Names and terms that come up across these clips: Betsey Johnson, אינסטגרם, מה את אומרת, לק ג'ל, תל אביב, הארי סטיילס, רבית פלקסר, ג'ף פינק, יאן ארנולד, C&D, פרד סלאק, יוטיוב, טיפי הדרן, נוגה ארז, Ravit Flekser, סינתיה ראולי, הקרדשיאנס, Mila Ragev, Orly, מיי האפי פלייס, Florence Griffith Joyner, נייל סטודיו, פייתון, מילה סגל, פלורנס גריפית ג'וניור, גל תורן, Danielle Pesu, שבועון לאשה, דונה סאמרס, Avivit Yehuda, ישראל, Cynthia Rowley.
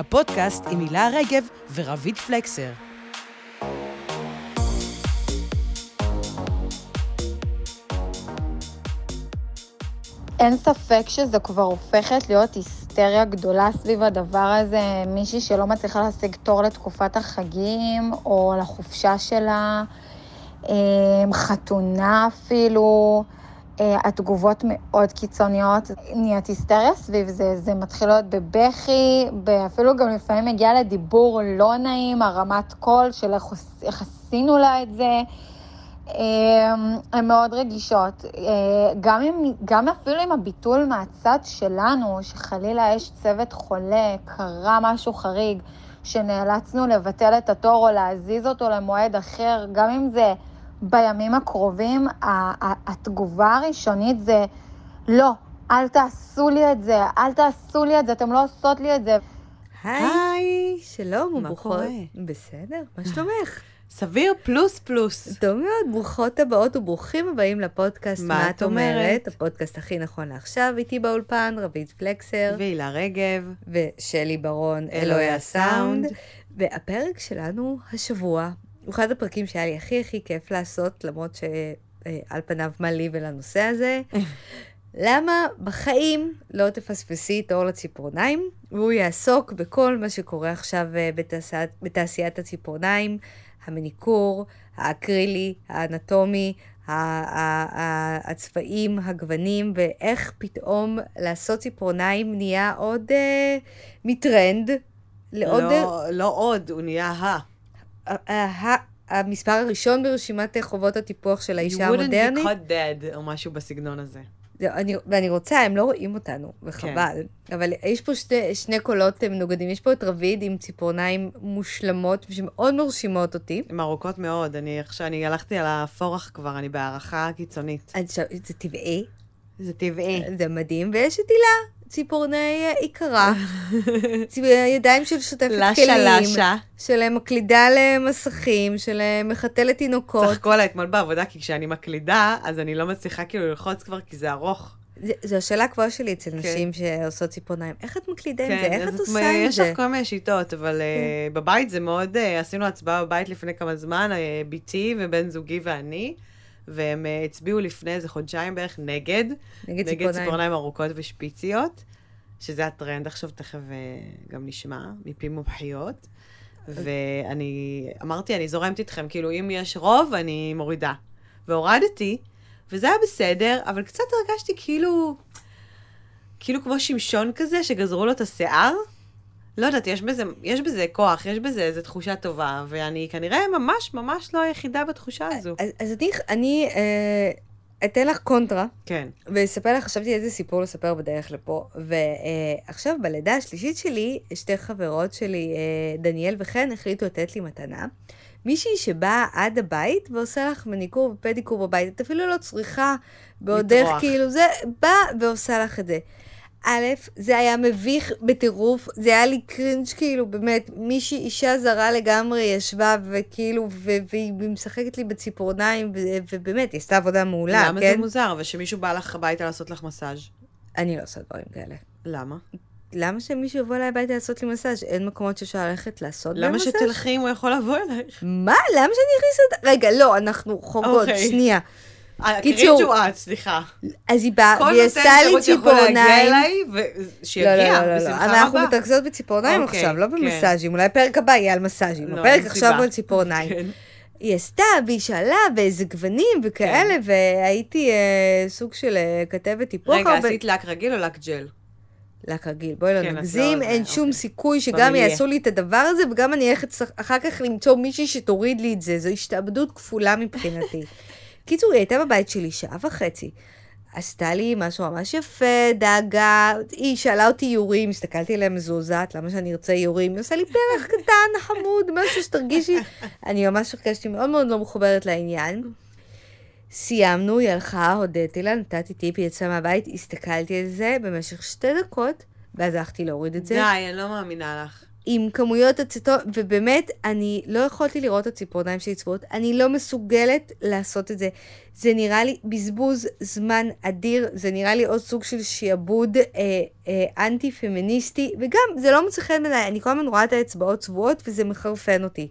הפודקאסט עם מילה רגב ורבית פלקסר. אין ספק שזה כבר הופכת להיות היסטריה גדולה סביב הדבר הזה, מישהי שלא מצליחה להשיג תור לתקופת החגים או לחופשה שלה, חתונה אפילו, התגובות מאוד קיצוניות, נהיית היסטריה סביב זה, זה מתחיל להיות בבכי, אפילו גם לפעמים מגיע לדיבור לא נעים, הרמת קול של איך עשינו לה את זה, הן מאוד רגישות, גם אפילו עם הביטול מהצד שלנו, שחלילה יש צוות חולה, קרה משהו חריג, שנאלצנו לבטל את התור או להזיז אותו למועד אחר, גם אם זה בימים הקרובים, התגובה הראשונית זה, לא, אל תעשו לי את זה, אל תעשו לי את זה, אתם לא עושות לי את זה. היי, שלום וברוכות. בסדר, מה שלומך? סביר פלוס פלוס. טוב מאוד, ברוכות הבאות וברוכים הבאים לפודקאסט מה את אומרת? הפודקאסט הכי נכון לעכשיו, איתי באולפן, רבית פלקסר. ואילה רגב. ושלי ברון, אלוהי הסאונד. והפרק שלנו השבוע, הוא אחד הפרקים שהיה לי הכי הכי כיף לעשות, למרות שעל פניו מה לי ולנושא הזה. למה בחיים לא תפספסי תור לציפורניים, והוא יעסוק בכל מה שקורה עכשיו בתעשיית הציפורניים, המניקור, האקרילי, האנטומי, הצבעים, הגוונים, ואיך פתאום לעשות ציפורניים נהיה עוד מטרנד. לא עוד, הוא נהיה המספר הראשון ברשימת חובות הטיפוח של האישה המודרנית. You wouldn't be caught dead, או משהו בסגנון הזה. ואני רוצה, הם לא רואים אותנו, וחבל. אבל יש פה שני קולות מנוגדים. יש פה את רביד עם ציפורניים מושלמות, שמאוד מרשימות אותי. הן ארוכות מאוד. אני הלכתי על הפורח כבר, אני בהערכה קיצונית. זה טבעי. זה טבעי. זה מדהים, ויש את הילה. ציפורני עיקרה, ידיים של שוטפת כלים, של מקלידה למסכים, של מחתלת תינוקות. צריך כל האתמול בעבודה, כי כשאני מקלידה, אז אני לא מצליחה כאילו ללחוץ כבר, כי זה ארוך. זו השאלה הקבועה שלי אצל נשים שעושות ציפורניים. איך את מקלידה עם זה? איך את עושה עם זה? יש לך כל מיני שיטות, אבל בבית זה מאוד, עשינו הצבעה בבית לפני כמה זמן, ביתי ובן זוגי ואני, והם הצביעו לפני איזה חודשיים בערך נגד ציפורניים ארוכות ושפיציות, שזה הטרנד עכשיו, תכף גם נשמע, מפי מומחיות. ואני אמרתי, אני זורמת איתכם, כאילו אם יש רוב, אני מורידה. והורדתי, וזה היה בסדר, אבל קצת הרגשתי כאילו כמו שמשון כזה, שגזרו לו את השיער. לא יודעת, יש בזה כוח, יש בזה איזו תחושה טובה, ואני כנראה ממש ממש לא היחידה בתחושה הזו. אז אני אתן לך קונטרה, כן. ואספר לך, חשבתי איזה סיפור לספר בדרך לפה, ועכשיו בלידה השלישית שלי, שתי חברות שלי, דניאל וחן, החליטו לתת לי מתנה, מישהי שבאה עד הבית ועושה לך מניקור ופדיקור בבית, את אפילו לא צריכה בעודך, כאילו זה, באה ועושה לך את זה. א', זה היה מביך בטירוף, זה היה לי קרינג' כאילו, באמת, מישהי אישה זרה לגמרי ישבה וכאילו, והיא משחקת לי בציפורניים, ובאמת, היא עשתה עבודה מעולה, כן? למה זה מוזר? ושמישהו בא לך הביתה לעשות לך מסאז'? אני לא עושה דברים כאלה. למה? למה שמישהו יבוא אליי הביתה לעשות לי מסאז'? אין מקומות שאפשר ללכת לעשות בהם מסאז'? למה שתלכי אם הוא יכול לבוא אלייך? מה? למה שאני אכניס את... רגע, לא, אנחנו חורגות, שנייה. קיצור, אז היא באה, והיא עשתה לי ציפורניים. לא, אנחנו מתרכזות בציפורניים עכשיו, לא במסאז'ים, אולי הפרק הבא יהיה על מסאז'ים, הפרק עכשיו הוא על ציפורניים. היא עשתה, והיא שאלה, ואיזה גוונים וכאלה, והייתי סוג של כתבת היפוך. רגע, עשית לק רגיל או לק ג'ל? לק רגיל, בואי לא נגזים, אין שום סיכוי שגם יעשו לי את הדבר הזה, וגם אני הולכת אחר כך למצוא מישהי שתוריד לי את זה, זו השתעבדות כפולה מבחינתי. קיצור, היא הייתה בבית שלי שעה וחצי, עשתה לי משהו ממש יפה, דאגה, היא שאלה אותי יורים, הסתכלתי עליהם מזוזעת, למה שאני ארצה יורים, היא עושה לי פרח קטן, חמוד, משהו שתרגישי, אני ממש הרגשתי מאוד מאוד לא מחוברת לעניין. סיימנו, היא הלכה, הודעתי לה, נתתי טיפ, היא יצאה מהבית, הסתכלתי על זה במשך 2 דקות, ואז הלכתי להוריד את זה. די, אני לא מאמינה לך. עם כמויות הציפורניים, ובאמת, אני לא יכולתי לראות את הציפורניים שלי צבועות, אני לא מסוגלת לעשות את זה. זה נראה לי בזבוז זמן אדיר, זה נראה לי עוד סוג של שיעבוד אנטי-פמיניסטי, וגם זה לא מצליח אליי, אני כל הזמן רואה את האצבעות צבועות, וזה מחרפן אותי.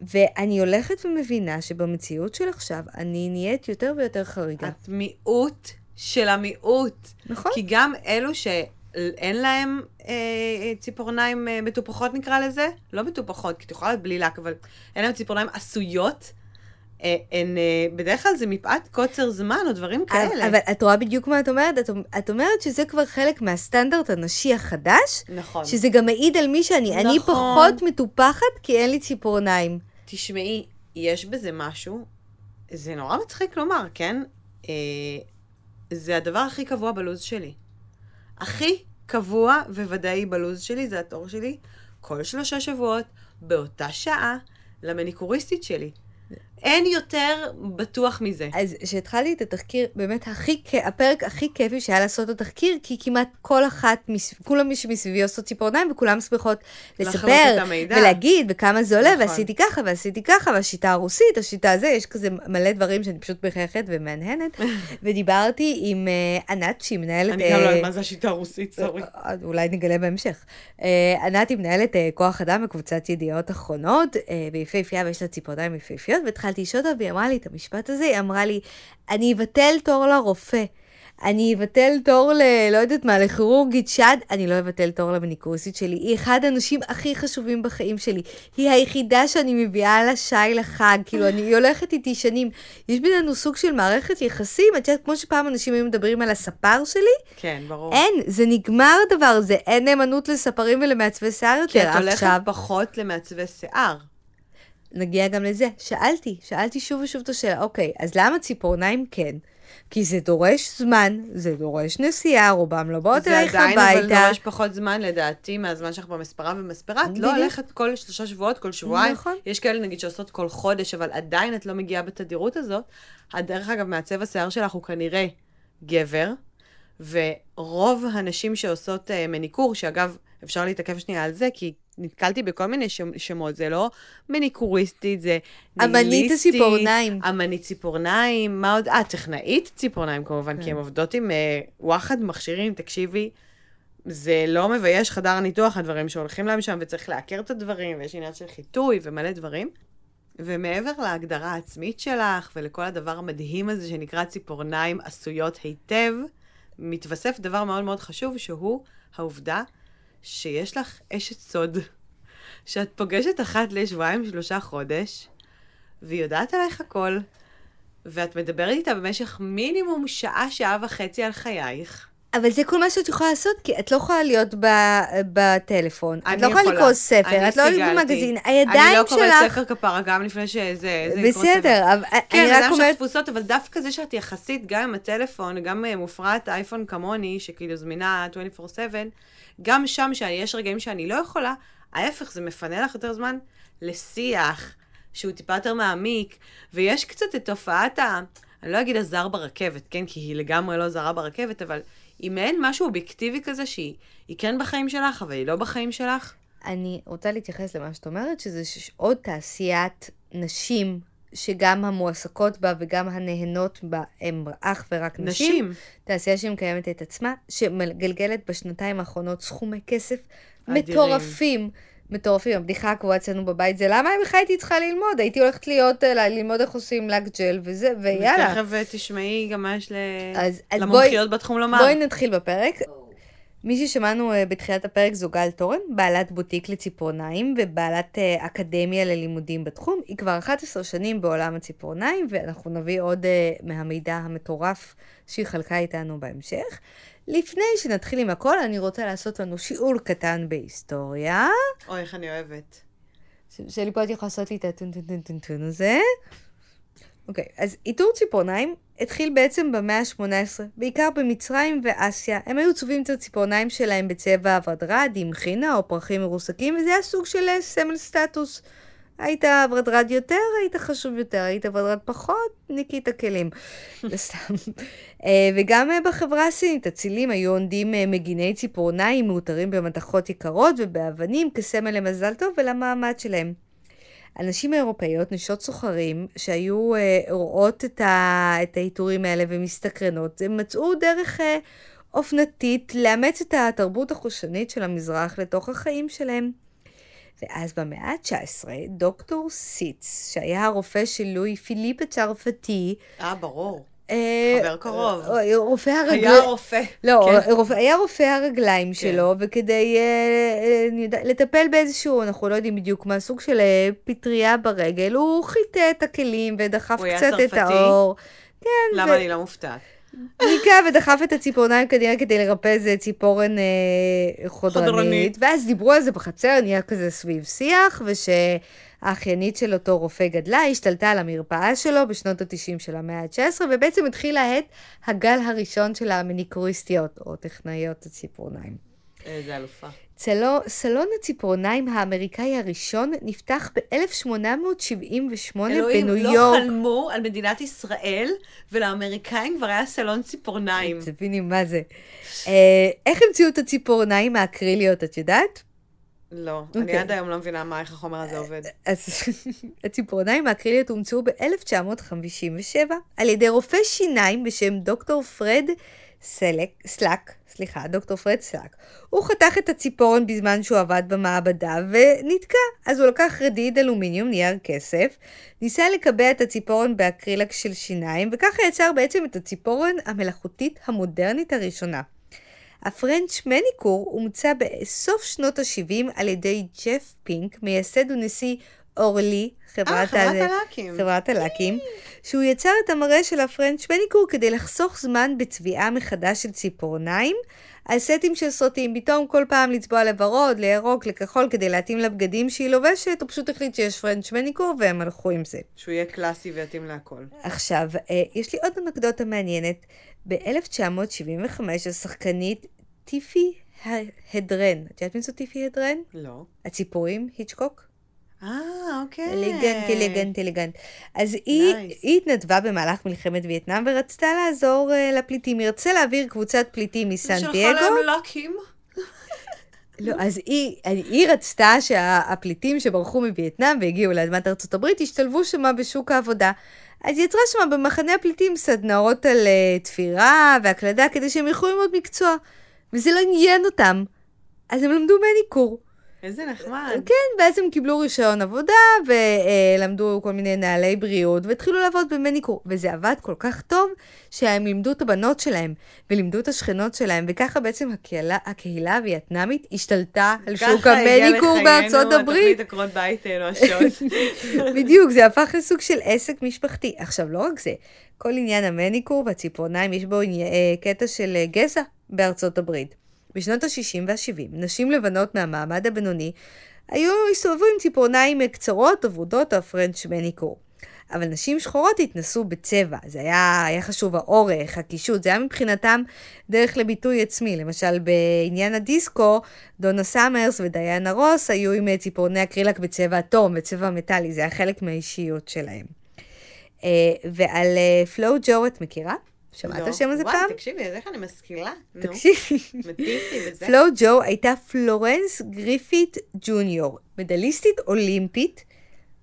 ואני הולכת ומבינה שבמציאות של עכשיו, אני נהיית יותר ויותר חריגה. את מיעוט של המיעוט. נכון. כי גם אלו שאין להם ציפורניים מטופחות נקרא לזה, לא מטופחות, כי תוכל להיות בלי לק, אבל אין להם ציפורניים עשויות, אין, בדרך כלל זה מפאת קוצר זמן או דברים כאלה. אבל את רואה בדיוק מה את אומרת, את אומרת שזה כבר חלק מהסטנדרט הנשי החדש, נכון. שזה גם מעיד על מי שאני, נכון. אני פחות מטופחת כי אין לי ציפורניים. תשמעי, יש בזה משהו, זה נורא מצחיק לומר, כן? זה הדבר הכי קבוע בלוז שלי. הכי קבוע וודאי בלוז שלי, זה התור שלי, כל 3 שבועות, באותה שעה, למניקוריסטית שלי. אין יותר בטוח מזה. אז שהתחלתי את התחקיר, באמת הפרק הכי כיפי שהיה לעשות את התחקיר, כי כמעט כל אחת, כולם שמסביבי עושות ציפורניים, וכולם שמחות לספר, ולהגיד, וכמה זה עולה, ועשיתי ככה, ועשיתי ככה, והשיטה הרוסית, השיטה הזה, יש כזה מלא דברים שאני פשוט מחייכת ומענהנת, ודיברתי עם ענת, שהיא מנהלת... אני גם לא יודעת מה זה השיטה הרוסית, סורי. אולי נגלה בהמשך. ענת היא מנהלת כוח אדם בקבוצת ידיעות אחרונות, ויפהפיה, ויש לה ציפורניים יפהפיות, והתחלתי לשאול אותה, והיא אמרה לי את המשפט הזה, היא אמרה לי, אני אבטל תור לרופא, אני אבטל תור לא יודעת מה, לכירורגית שד, אני לא אבטל תור למניקוריסטית שלי, היא אחד האנשים הכי חשובים בחיים שלי, היא היחידה שאני מביאה לה שי לחג, כאילו אני הולכת איתי שנים, יש בינינו סוג של מערכת יחסים, את יודעת, כמו שפעם אנשים היו מדברים על הספר שלי, כן, ברור. אין, זה נגמר הדבר הזה, אין נאמנות לספרים ולמעצבי שיער יותר. כי את הולכת פחות למעצבי שיער. נגיע גם לזה. שאלתי שוב ושוב את השאלה, אוקיי, אז למה ציפורניים כן? כי זה דורש זמן, זה דורש נסיעה, רובם לא באות אליך הביתה. זה עדיין, אבל דורש פחות זמן, לדעתי, מהזמן שלך במספרה ומספרה, את לא הולכת כל 3 שבועות, כל שבועיים. נכון. יש כאלה, נגיד, שעושות כל חודש, אבל עדיין את לא מגיעה בתדירות הזאת. הדרך אגב, מעצב השיער שלך הוא כנראה גבר, ורוב הנשים שעושות מניקור, שאגב, אפשר להתעכב שנייה על זה, כי נתקלתי בכל מיני שמות, זה לא מניקוריסטית, זה אמנית ציפורניים. אמנית ציפורניים, מה עוד? טכנאית ציפורניים כמובן, כי הן עובדות עם וואחד מכשירים, תקשיבי, זה לא מבייש חדר ניתוח, הדברים שהולכים להם שם, וצריך להכיר את הדברים, ויש עניין של חיתוי ומלא דברים. ומעבר להגדרה העצמית שלך, ולכל הדבר המדהים הזה שנקרא ציפורניים עשויות היטב, מתווסף דבר מאוד מאוד חשוב, שהוא העובדה, שיש לך אשת סוד, שאת פוגשת אחת לשבועיים, 3 חודש, והיא יודעת עלייך הכל, ואת מדברת איתה במשך מינימום שעה, 1.5 שעות על חייך. אבל זה כל מה שאת יכולה לעשות, כי את לא יכולה להיות בטלפון, את לא יכולה לקרוא ספר, את לא יכולה להיות במגזין, הידיים שלך... אני לא קוראת ספר כפרה, גם לפני שזה... בסדר, אבל... כן, אדם שלך תפוסות, אבל דווקא זה שאת יחסית, גם עם הטלפון, גם מופרעת אייפון כמוני, שכאילו זמינה 24/7, גם שם שיש רגעים שאני לא יכולה, ההפך, זה מפנה לך יותר זמן לשיח, שהוא טיפה יותר מעמיק, ויש קצת את תופעת ה... אני לא אגיד הזר ברכבת, כן? כי היא לגמרי לא זרה ברכבת, אבל היא מעין משהו אובייקטיבי כזה שהיא כן בחיים שלך, אבל היא לא בחיים שלך. אני רוצה להתייחס למה שאת אומרת, שזה עוד תעשיית נשים, שגם המועסקות בה וגם הנהנות בה הם אך ורק נשים. תעשייה שמקיימת את עצמה, שמגלגלת בשנתיים האחרונות סכומי כסף מטורפים. מטורפים, הבדיחה הקבועה אצלנו בבית זה למה בכלל הייתי צריכה ללמוד, הייתי הולכת ללמוד איך עושים לק ג'ל וזה, ויאללה. ותכף תשמעי גם מה יש למומחיות בתחום לומר. בואי נתחיל בפרק. מי ששמענו בתחילת הפרק זו גל תורן, בעלת בוטיק לציפורניים ובעלת אקדמיה ללימודים בתחום. היא כבר 11 שנים בעולם הציפורניים, ואנחנו נביא עוד מהמידע המטורף שהיא חלקה איתנו בהמשך. לפני שנתחיל עם הכל, אני רוצה לעשות לנו שיעור קטן בהיסטוריה. אוי, איך אני אוהבת. שלי פה את יכולה לעשות לי את הטונטונטונטון הזה. אוקיי, אז איתור ציפורניים התחיל בעצם במאה ה-18, בעיקר במצרים ואסיה. הם היו צובעים את הציפורניים שלהם בצבע הוודרד, עם חינה או פרחים מרוסקים, וזה היה סוג של סמל סטטוס. היית ברדרד יותר, היית חשוב יותר, היית ברדרד פחות, ניקית כלים. וגם בחברה הסינית, הצילים היו עונדים מגיני ציפורניים, מאותרים במתכות יקרות ובאבנים, כסמל למזל טוב ולמעמד שלהם. הנשים האירופאיות, נשות סוחרים, שהיו רואות את העיטורים האלה ומסתקרנות, הם מצאו דרך אופנתית לאמץ את התרבות החושנית של המזרח לתוך החיים שלהם. ואז במאה ה-19, דוקטור סיץ, שהיה הרופא של לואי פיליפ הצרפתי... ברור. חבר קרוב. רופא הרגליים. היה רופא. לא, היה רופא הרגליים שלו, וכדי לטפל באיזשהו, אנחנו לא יודעים בדיוק מה סוג של פטריה ברגל, הוא חיטה את הכלים ודחף קצת את האור. למה אני לא מופתעת? ניקה ודחף את הציפורניים כנראה כדי לרפא איזה ציפורן חודרנית, ואז דיברו על זה בחצר, נהיה כזה סביב שיח, ושהאחיינית של אותו רופא גדלה, השתלטה על המרפאה שלו בשנות ה-90 של המאה ה-19, ובעצם התחילה את הגל הראשון של המניקוריסטיות, או טכנאיות הציפורניים. זה אלופה. סלון הציפורניים האמריקאי הראשון נפתח ב-1878 בניו יורק. לא חלמו על מדינת ישראל, ולאמריקאים כבר היה סלון ציפורניים. תבינים מה זה. איך המציאו את הציפורניים האקריליות, את יודעת? לא, אני עד היום לא מבינה איך החומר הזה עובד. אז הציפורניים האקריליות הומצאו ב-1957 על ידי רופא שיניים בשם דוקטור פרד סלאק, דוקטור פרד סלאק. הוא חתך את הציפורן בזמן שהוא עבד במעבדה ונתקע. אז הוא לקח רדיד אלומיניום, נייר כסף, ניסה לקבע את הציפורן באקרילק של שיניים, וככה יצר בעצם את הציפורן המלאכותית המודרנית הראשונה. הפרנץ' מניקור הומצא בסוף שנות ה-70 על ידי ג'ף פינק, מייסד ונשיא אורלי, חברת הלקים, שהוא יצר את המראה של הפרנץ' מניקור כדי לחסוך זמן בצביעה מחדש של ציפורניים, על סטים של סרטים, פתאום כל פעם לצבוע לוורוד, לירוק, לכחול, כדי להתאים לבגדים שהיא לובשת, הוא פשוט החליט שיש פרנץ' מניקור, והם הלכו עם זה. שהוא יהיה קלאסי ויתאים להכל. עכשיו, יש לי עוד אנקדוטה מעניינת. ב-1975, השחקנית טיפי הדרן, את יודעת מי זו טיפי הדרן? לא. הציפורים, היצ'קוק? אוקיי. אלגנט. אז היא התנדבה במהלך מלחמת וייטנאם ורצתה לעזור לפליטים. היא רצה להעביר קבוצת פליטים מסן דייגו. שלחה להם לוקים. לא, אז היא רצתה שהפליטים שברחו מווייטנאם והגיעו לאדמת ארצות הברית השתלבו שמה בשוק העבודה. אז יצרה שמה במחנה הפליטים סדנאות על תפירה והקלדה כדי שהם יכולים ללמוד מקצוע. וזה לא עניין אותם. אז הם למדו מניקור. איזה נחמד. כן, ואז הם קיבלו רישיון עבודה, ולמדו כל מיני נעלי בריאות, והתחילו לעבוד במניקור, וזה עבד כל כך טוב, שהם לימדו את הבנות שלהם, ולימדו את השכנות שלהם, וככה בעצם הקהילה הווייטנאמית השתלטה על שוק המניקור בארצות הברית. ככה הגיעה לחיינו, התוכנית עקרות בית נואשות. בדיוק, זה הפך לסוג של עסק משפחתי. עכשיו, לא רק זה, כל עניין המניקור והציפורניים, יש בו קטע של גזע בארצות הברית. בשנות ה-60 וה-70, נשים לבנות מהמעמד הבינוני היו הסתובבו עם ציפורניים קצרות, עבודות או הפרנץ' מניקור. אבל נשים שחורות התנסו בצבע, זה היה חשוב האורך, הקישוט, זה היה מבחינתם דרך לביטוי עצמי. למשל בעניין הדיסקו, דונה סאמרס ודיאנה רוס היו עם ציפורני אקרילק בצבע אטום, בצבע מטלי, זה היה חלק מהאישיות שלהם. ועל פלו ג'ו את מכירה? שמעת השם הזה פעם? תקשיבי, איך אני משכילה? תקשיבי. מטיסי בזה. פלו ג'ו הייתה פלורנס גריפית ג'וניור, מדליסטית אולימפית,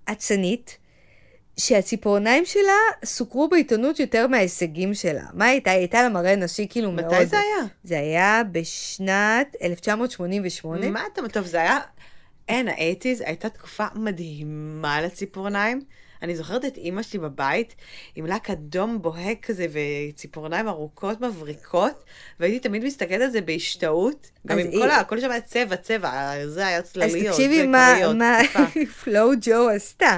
עצנית, שהציפורניים שלה סוקרו בעיתונות יותר מההישגים שלה. מה הייתה? היא הייתה למראה נשי כאילו מאוד. מתי זה היה? זה היה בשנת 1988. מה אתה מטוב? זה היה... אין, ה-80s הייתה תקופה מדהימה לציפורניים. אני זוכרת את אמא שלי בבית, עם לק אדום בוהק כזה, וציפורניים ארוכות מבריקות, והייתי תמיד מסתכלת על זה בהשתאות, גם עם כל שם היה צבע, זה היה צלליות. אז תקשיבי מה פלו ג'ו עשתה.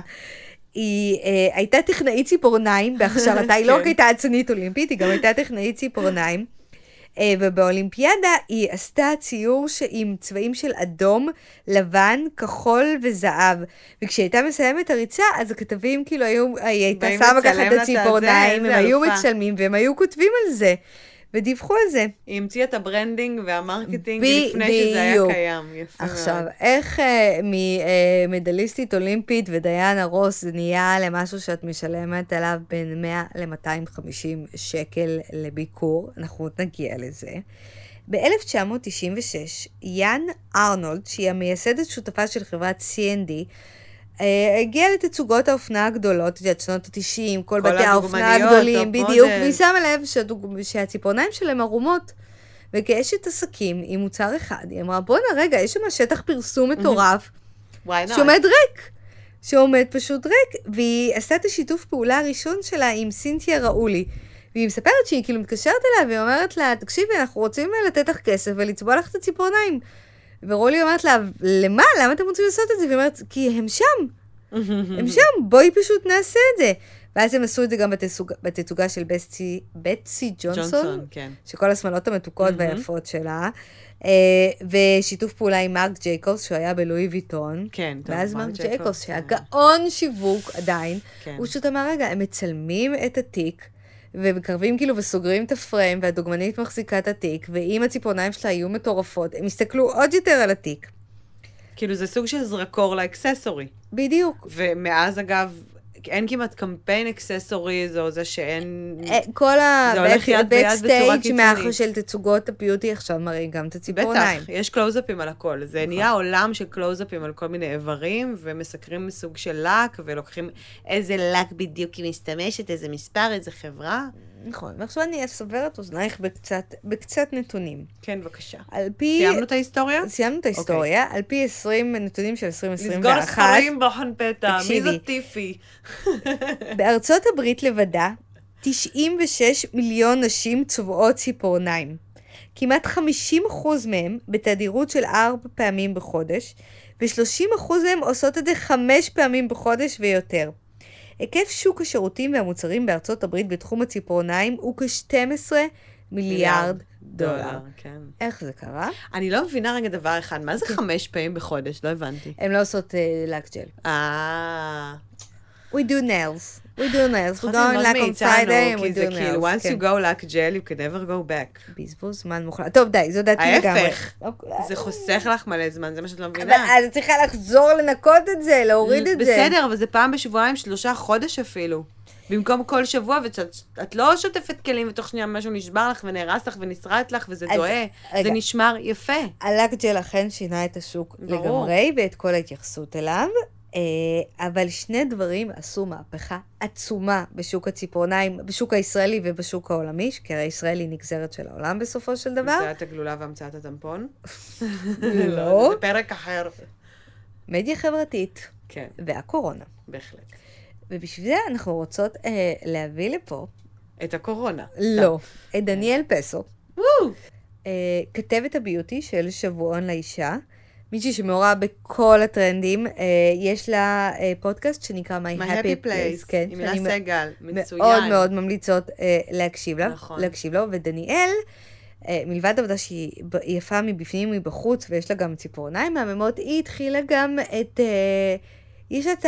היא הייתה טכנאית ציפורניים, בהכשרתה היא לא רק הייתה עצנית אולימפית, היא גם הייתה טכנאית ציפורניים, ובאולימפיאדה היא עשתה ציור עם צבעים של אדום, לבן, כחול וזהב. וכשהייתה מסיימת הריצה, אז הכתבים כאילו היו, היא הייתה שמה ככה את הציפורניים, הם היו מצלמים והם היו כותבים על זה. ודיווחו על זה. היא המציאה את הברנדינג והמרקטינג לפני שזה היה קיים. יפה. עכשיו, איך ממדליסטית אולימפית ודיאנה רוס נהיה למשהו שאת משלמת עליו בין 100 ל-250 שקל לביקור? אנחנו נגיע לזה. ב-1996, יאן ארנולד, שהיא המייסדת שותפה של חברת C&D, הגיעה לתצוגות האופנה הגדולות, שנות ה-90, כל בתי האופנה הגדולים, בדיוק, והיא שמה לב שהציפורניים שלהם ערומות, וכאשת עסקים עם מוצר אחד, היא אמרה, בוא נרגע, יש שם שטח פרסום מטורף, שעומד ריק, שעומד פשוט ריק, והיא עשתה את השיתוף פעולה הראשון שלה עם סינתיה ראולי, והיא מספרת שהיא כאילו מתקשרת אליה, והיא אומרת לה, תקשיבי, אנחנו רוצים לתת לך כסף ולצבוע לך את הציפורניים. ורולי אומרת לה, למה? למה אתם רוצים לעשות את זה? והיא אומרת, כי הם שם. הם שם, בואי פשוט נעשה את זה. ואז הם עשו את זה גם בתצוגה של בטסי ג'ונסון, שכל השמלות המתוקות והיפות שלה, ושיתוף פעולה עם מרק ג'ייקובס, שהוא היה בלואי ויטון. כן, טוב, ואז מרק ג'ייקובס, שהיה גאון שיווק עדיין, הוא פשוט אמר, רגע, הם מצלמים את התיק, ומקרבים כאילו וסוגרים את הפריים, והדוגמנית מחזיקה את התיק, ואם הציפורניים שלה היו מטורפות, הם הסתכלו עוד יותר על התיק. כאילו זה סוג של זרקור לאקססורי. בדיוק. ומאז אגב, אין כמעט קמפיין אקססורי, זו זה שאין... כל הבקסטייג' מאחר של תצוגות הביוטי עכשיו מראים גם את הציפורניים. בטח, יש קלוזאפים על הכל. זה נהיה עולם של קלוזאפים על כל מיני איברים, ומסקרים מסוג של לק, ולוקחים איזה לק בדיוק היא מסתמשת, איזה מספר, איזה חברה. נכון, ועכשיו אני אסבר את אוזנייך בקצת נתונים. כן, בבקשה. סיימנו את ההיסטוריה? סיימנו את ההיסטוריה, על פי 20 נתונים של 2021. לסגור ספרים בוחן פתע, מי זה טיפי? בארצות הברית לבדה, 96 מיליון נשים צובעות ציפורניים. כמעט 50% מהם בתדירות של 4 פעמים בחודש, ו30% מהם עושות את זה 5 פעמים בחודש ויותר. היקף שוק השירותים והמוצרים בארצות הברית בתחום הציפורניים הוא כ-$12 מיליארד. כן. איך זה קרה? אני לא מבינה רגע דבר אחד, מה זה 5 פעמים בחודש? לא הבנתי. הם לא עושות לק ג'ל. We do nails. We don't lack on Friday, we do nails. Once you go lack gel, you can never go back. בזבוז זמן מוחלט. טוב, די, זו דעתי לגמרי. ההפך. זה חוסך לך מלא זמן, זה מה שאת לא מבינה. אבל אז צריכה לחזור לנקות את זה, להוריד את זה. בסדר, אבל זה פעם בשבועיים, 3 חודשים אפילו. במקום כל שבוע, ואת לא שוטפת כלים, ותוך שנייה משהו נשבר לך, ונהרס לך, ונשרט לך, וזה דועה. זה נשמר יפה. הלק ג'ל אכן שינה את השוק לגמרי, ואת כל ההתייחסות אליו. אבל שני דברים עשו מהפכה עצומה בשוק הציפורניים, בשוק הישראלי ובשוק העולמי, כי הישראל היא נגזרת של העולם בסופו של דבר. המצאת הגלולה והמצאת הטמפון? לא. זה פרק אחר. מדיה חברתית. כן. והקורונה. בהחלט. ובשביל זה אנחנו רוצות להביא לפה... את הקורונה. לא. את דניאל פסו. כתבת הביוטי של שבועון לאישה, מישהי שמעורה בכל הטרנדים, יש לה פודקאסט שנקרא מיי האפי פלייס, כן, עם מילה סגל, מצוין. מאוד מאוד ממליצות להקשיב לה, נכון. להקשיב לו, ודניאל, מלבד עבודה שהיא יפה מבפנים ומבחוץ, ויש לה גם ציפורניים מהממות, היא התחילה גם את... יש את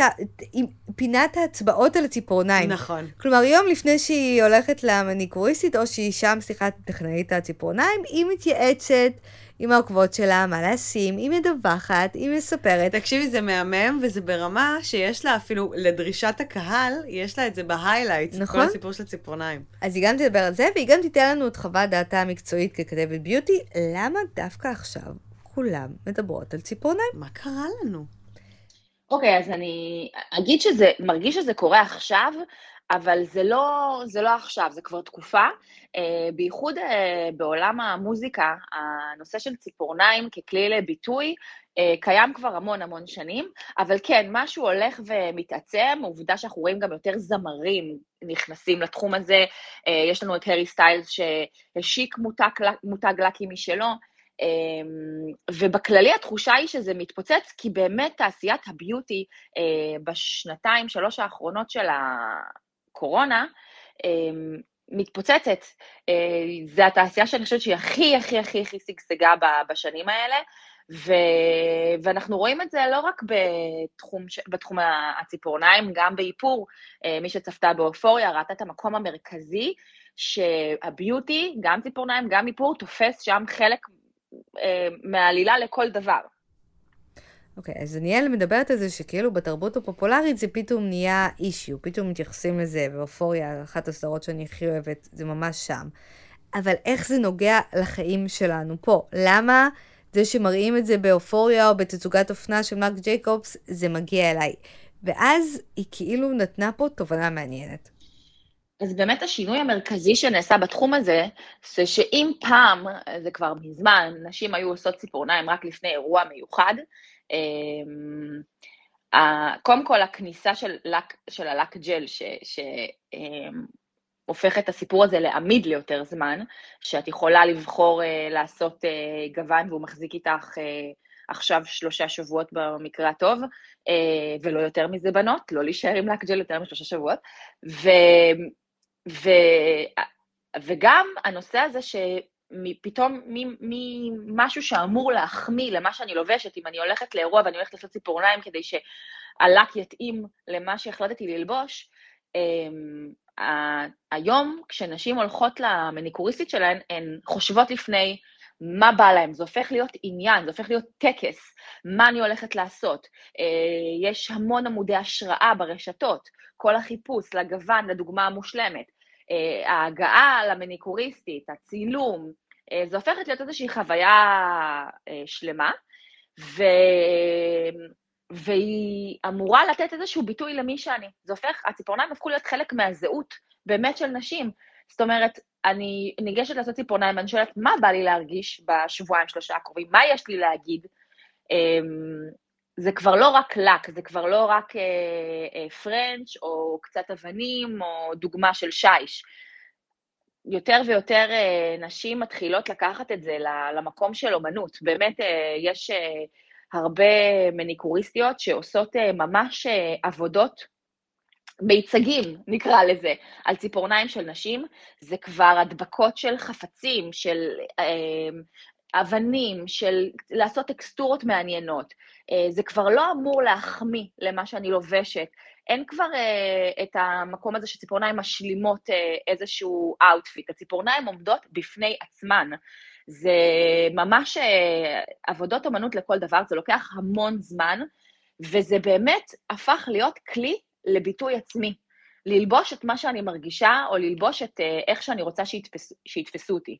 פינת ההצבעות על הציפורניים. נכון. כלומר, יום לפני שהיא הולכת למניקוריסטית, או שהיא שם, סליחה, טכנאית הציפורניים, היא מתייעצת עם העוקבות שלה, מה לשים, היא מדווחת, היא מספרת. תקשיבי, זה מהמם, וזה ברמה שיש לה אפילו, לדרישת הקהל, יש לה את זה בהיילייט, נכון? כל הסיפור של הציפורניים. אז היא גם תדבר על זה, והיא גם תיתן לנו את חוות דעתה המקצועית ככתבת ביוטי, למה דווקא עכשיו כולם מדברות על ציפורניים? מה קרה לנו? אוקיי, אז אני אגיד שזה, מרגיש שזה קורה עכשיו, אבל זה לא עכשיו, זה כבר תקופה. בייחוד בעולם המוזיקה, הנושא של ציפורניים ככלי לביטוי, קיים כבר המון שנים, אבל כן, משהו הולך ומתעצם, עובדה שאנחנו רואים גם יותר זמרים נכנסים לתחום הזה, יש לנו את הארי סטיילס שהשיק מותג לקי משלו, ובכללי התחושה היא שזה מתפוצץ, כי באמת תעשיית הביוטי בשנתיים, 3 האחרונות של הקורונה, מתפוצצת. זה התעשייה שאני חושבת שהיא הכי סגסגה בשנים האלה, ואנחנו רואים את זה לא רק בתחום הציפורניים, גם באיפור, מי שצפתה באופוריה ראתה את המקום המרכזי, שהביוטי, גם ציפורניים, גם איפור, תופס שם חלק מעלילה לכל דבר. אוקיי, אז דניאל מדברת על זה שכאילו בתרבות הפופולרית זה פתאום נהיה אישיו, פתאום מתייחסים לזה, ואופוריה, אחת הסדרות שאני הכי אוהבת, זה ממש שם. אבל איך זה נוגע לחיים שלנו פה? למה זה שמראים את זה באופוריה או בתצוגת אופנה של מרק ג'ייקובס, זה מגיע אליי? ואז היא כאילו נתנה פה תובנה מעניינת. אז באמת השינוי המרכזי שנעשה בתחום הזה, זה שאם פעם, זה כבר מזמן, נשים היו עושות ציפורניים רק לפני אירוע מיוחד, קודם כל הכניסה של הלק ג'ל שהופך את הסיפור הזה לעמיד ליותר זמן, שאת יכולה לבחור לעשות גוון והוא מחזיק איתך עכשיו 3 שבועות במקרה הטוב, ולא יותר מזה בנות, לא להישאר עם לק ג'ל יותר מ3 שבועות, וגם הנושא הזה פתאום ממשהו שאמור להחמיא למה שאני לובשת, אם אני הולכת לאירוע ואני הולכת לעשות ציפורניים כדי שהלק יתאים למה שהחלטתי ללבוש, היום כשנשים הולכות למניקוריסטית שלהן, הן חושבות לפני מה בא להם, זה הופך להיות עניין, זה הופך להיות טקס, מה אני הולכת לעשות, יש המון עמודי השראה ברשתות, כל החיפוש לגוון, לדוגמה המושלמת, ההגעה למניקוריסטית, הצילום, זה הופכת להיות איזושהי חוויה שלמה, והיא אמורה לתת איזשהו ביטוי למי שאני. זה הופך, הציפורניים הפכו להיות חלק מהזהות באמת של נשים. זאת אומרת, אני ניגשת לעשות ציפורניים, אני שואלת מה בא לי להרגיש בשבועיים 3 הקרובים, מה יש לי להגיד? זה כבר לא רק לק, זה כבר לא רק פרנץ' או קצת אבנים או דוגמה של שיש. יותר ויותר נשים מתחילות לקחת את זה למקום של אומנות. באמת יש הרבה מניקוריסטיות שעושות ממש עבודות, מיצגים נקרא לזה, על ציפורניים של נשים. זה כבר הדבקות של חפצים, של אבנים, של לעשות טקסטורות מעניינות. זה כבר לא אמור להחמיא למה שאני לובשת. אין כבר את המקום הזה שציפורניים משלימות איזשהו אאוטפיט. הציפורניים עומדות בפני עצמן. זה ממש עבודות אומנות לכל דבר, זה לוקח המון זמן, וזה באמת הפך להיות כלי לביטוי עצמי. ללבוש את מה שאני מרגישה, או ללבוש את איך שאני רוצה שיתפסו אותי.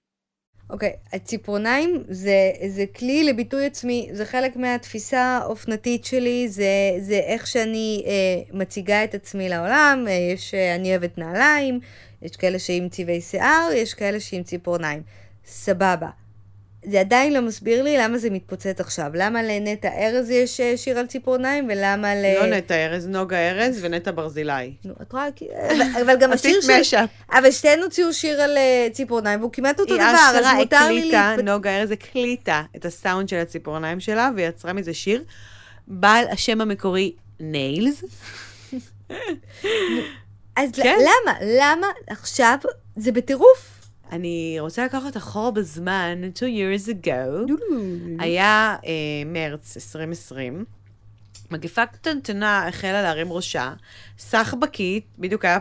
אוקיי, הציפורניים זה כלי לביטוי עצמי, זה חלק מהתפיסה אופנתית שלי, זה איך שאני מציגה את עצמי לעולם. יש אני אוהבת נעליים, יש כאלה שעם צבעי שיער, יש כאלה שעם ציפורניים. סבבה. זה עדיין לא מסביר לי למה זה מתפוצץ עכשיו. למה לנטע ארז יש שיר על ציפורניים, ולמה לא נטע ארז, נוגה ארז ונטע ברזילאי. נו, את רואה, אבל גם השיר של... אבל שתינו הוציאו שיר על ציפורניים, והוא כמעט אותו דבר, אז מותר לי... נוגה ארז הקליטה את הסאונד של הציפורניים שלה, ויצרה מזה שיר, בעל השם המקורי ניילס. אז למה? למה עכשיו זה בטירוף? אני רוצה לקחת אחורה בזמן, 2 years ago, היה מרץ 2020, מגפה קטנטנה החלה להרים ראשה, סחבקית, בדיוק היה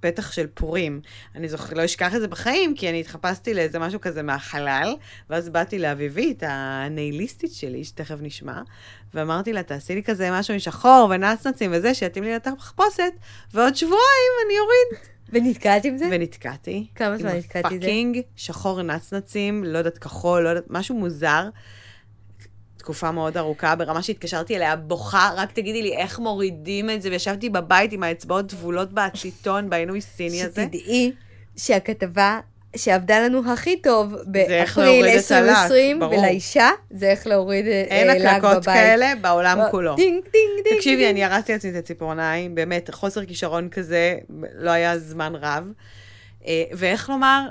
פתח של פורים. אני לא אשכח את זה בחיים, כי אני התחפשתי לאיזה משהו כזה מהחלל, ואז באתי לאביבית, הנעיליסטית שלי, שתכף נשמע, ואמרתי לה, תעשי לי כזה משהו עם שחור ונצנצים וזה, שיתאים לי לתחפושת, ועוד שבועיים אני אוריד. ונתקעת עם זה? ונתקעתי. כמה זמן נתקעתי עם זה? עם הפאקינג, שחור נצנצים, לא יודעת כחול, לא יודעת, משהו מוזר. תקופה מאוד ארוכה, ברמה שהתקשרתי אליה בוכה, רק תגידי לי איך מורידים את זה, וישבתי בבית עם האצבעות טבולות בעציתון, בעינוי סיני הזה. שתדעי שהכתבה שעבדה לנו הכי טוב באפריל 2020 ולאישה, זה איך להוריד לק בבית. אין הקלקות כאלה בעולם כולו. דינג, דינג, דינג. תקשיבי, אני הרסתי עצמי את הציפורניים, באמת, חוסר כישרון כזה, לא היה זמן רב. ואיך לומר,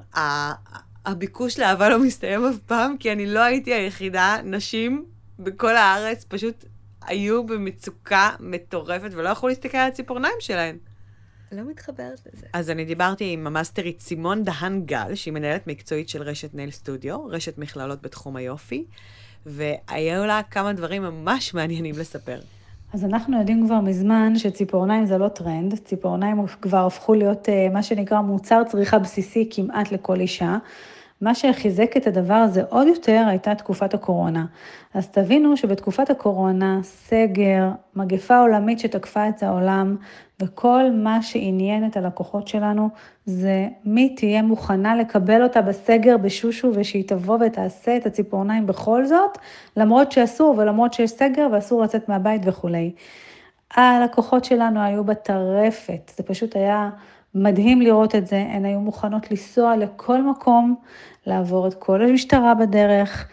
הביקוש לאהבה לא מסתיים אף פעם, כי אני לא הייתי היחידה, נשים בכל הארץ פשוט היו במצוקה מטורפת, ולא יכולו להסתכל על הציפורניים שלהן. לא מתחברת לזה. אז אני דיברתי עם המאסטרית סימון דהן גל, שהיא מנהלת מקצועית של רשת נייל סטודיו, רשת מכללות בתחום היופי, והיו לה כמה דברים ממש מעניינים לספר. אז אנחנו יודעים כבר מזמן שציפורניים זה לא טרנד, ציפורניים כבר הפכו להיות מה שנקרא מוצר צריכה בסיסי כמעט לכל אישה, מה שחיזק את הדבר הזה עוד יותר הייתה תקופת הקורונה. אז תבינו שבתקופת הקורונה, סגר, מגפה עולמית שתקפה את העולם, וכל מה שעניין את הלקוחות שלנו זה מי תהיה מוכנה לקבל אותה בסגר בשושו ושהיא תבוא ותעשה את הציפורניים בכל זאת, למרות שאסור ולמרות שיש סגר ואסור לצאת מהבית וכו'. הלקוחות שלנו היו בטרפת, זה פשוט היה מדהים לראות את זה, הן היו מוכנות לנסוע לכל מקום, לעבור את כל המשטרה בדרך,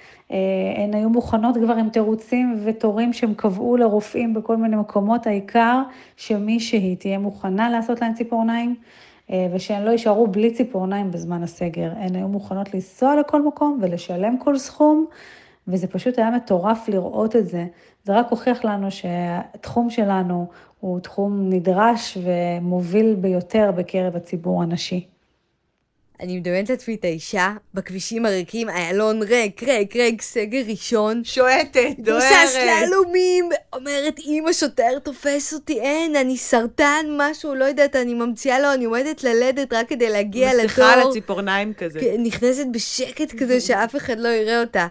הן היו מוכנות כבר עם תירוצים ותורים שהם קבעו לרופאים בכל מיני מקומות, העיקר שמישהי תהיה מוכנה לעשות להן ציפורניים, ושהן לא יישארו בלי ציפורניים בזמן הסגר, הן היו מוכנות לנסוע לכל מקום ולשלם כל סכום, וזה פשוט היה מטורף לראות את זה. זה רק הוכיח לנו שהתחום שלנו הוא תחום נדרש ומוביל ביותר בקרב הציבור הנשי. אני מדמיינת לעצמי את האישה, בכבישים הריקים, איילון ריק, סגר ראשון. שועטת, דוהרת. מוסס ללומים, אומרת, אמא שוטר תופס אותי, אין, אני סרטן, משהו, לא יודעת, אני ממציאה לו, אני עומדת ללדת רק כדי להגיע לתור. מסיכה לציפורניים כזה. נכנסת בשקט כזה שאף אחד לא יראה אותה.